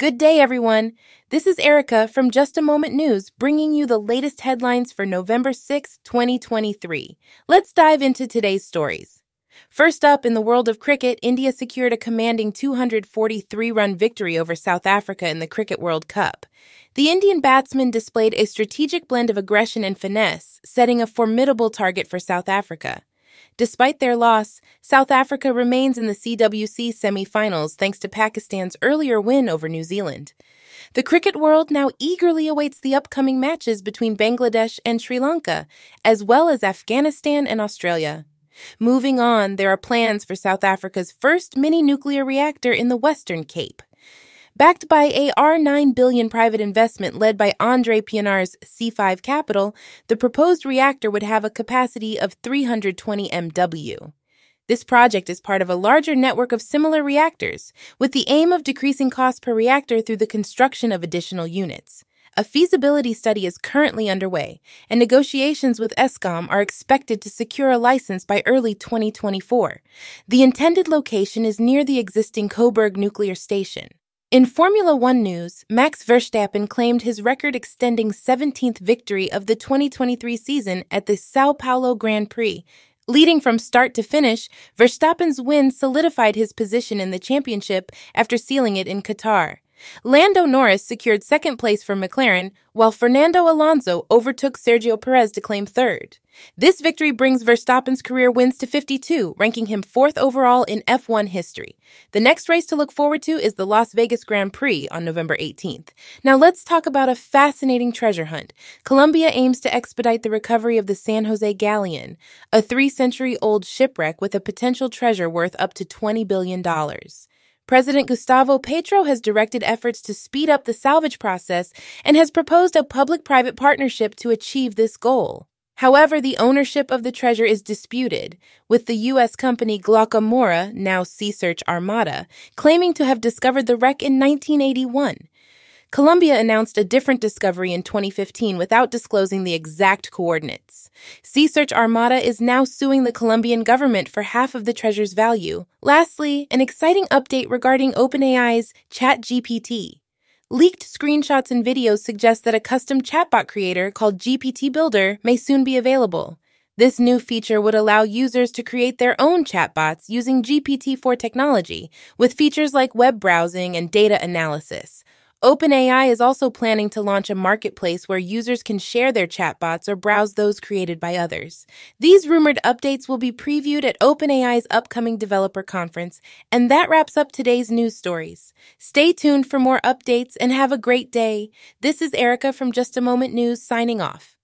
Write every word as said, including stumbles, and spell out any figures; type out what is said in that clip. Good day, everyone. This is Erica from Just a Moment News, bringing you the latest headlines for November sixth, twenty twenty-three. Let's dive into today's stories. First up, in the world of cricket, India secured a commanding two hundred forty-three run victory over South Africa in the Cricket World Cup. The Indian batsmen displayed a strategic blend of aggression and finesse, setting a formidable target for South Africa. Despite their loss, South Africa remains in the C W C semi-finals thanks to Pakistan's earlier win over New Zealand. The cricket world now eagerly awaits the upcoming matches between Bangladesh and Sri Lanka, as well as Afghanistan and Australia. Moving on, there are plans for South Africa's first mini-nuclear reactor in the Western Cape. Backed by a nine billion dollars private investment led by Andre Pienaar's C five Capital, the proposed reactor would have a capacity of three hundred twenty megawatts. This project is part of a larger network of similar reactors, with the aim of decreasing costs per reactor through the construction of additional units. A feasibility study is currently underway, and negotiations with Eskom are expected to secure a license by early twenty twenty-four. The intended location is near the existing Coburg nuclear station. In Formula One news, Max Verstappen claimed his record-extending seventeenth victory of the twenty twenty-three season at the Sao Paulo Grand Prix. Leading from start to finish, Verstappen's win solidified his position in the championship after sealing it in Qatar. Lando Norris secured second place for McLaren, while Fernando Alonso overtook Sergio Perez to claim third. This victory brings Verstappen's career wins to fifty-two, ranking him fourth overall in F one history. The next race to look forward to is the Las Vegas Grand Prix on November eighteenth. Now let's talk about a fascinating treasure hunt. Colombia aims to expedite the recovery of the San Jose Galleon, a three-century-old shipwreck with a potential treasure worth up to twenty billion dollars. President Gustavo Petro has directed efforts to speed up the salvage process and has proposed a public-private partnership to achieve this goal. However, the ownership of the treasure is disputed, with the U S company Glocca Morra, now Sea Search Armada, claiming to have discovered the wreck in nineteen eighty-one. Colombia announced a different discovery in twenty fifteen without disclosing the exact coordinates. Sea Search Armada is now suing the Colombian government for half of the treasure's value. Lastly, an exciting update regarding OpenAI's ChatGPT. Leaked screenshots and videos suggest that a custom chatbot creator called G P T Builder may soon be available. This new feature would allow users to create their own chatbots using G P T four technology, with features like web browsing and data analysis. OpenAI is also planning to launch a marketplace where users can share their chatbots or browse those created by others. These rumored updates will be previewed at OpenAI's upcoming developer conference, and that wraps up today's news stories. Stay tuned for more updates and have a great day. This is Erica from Just a Moment News signing off.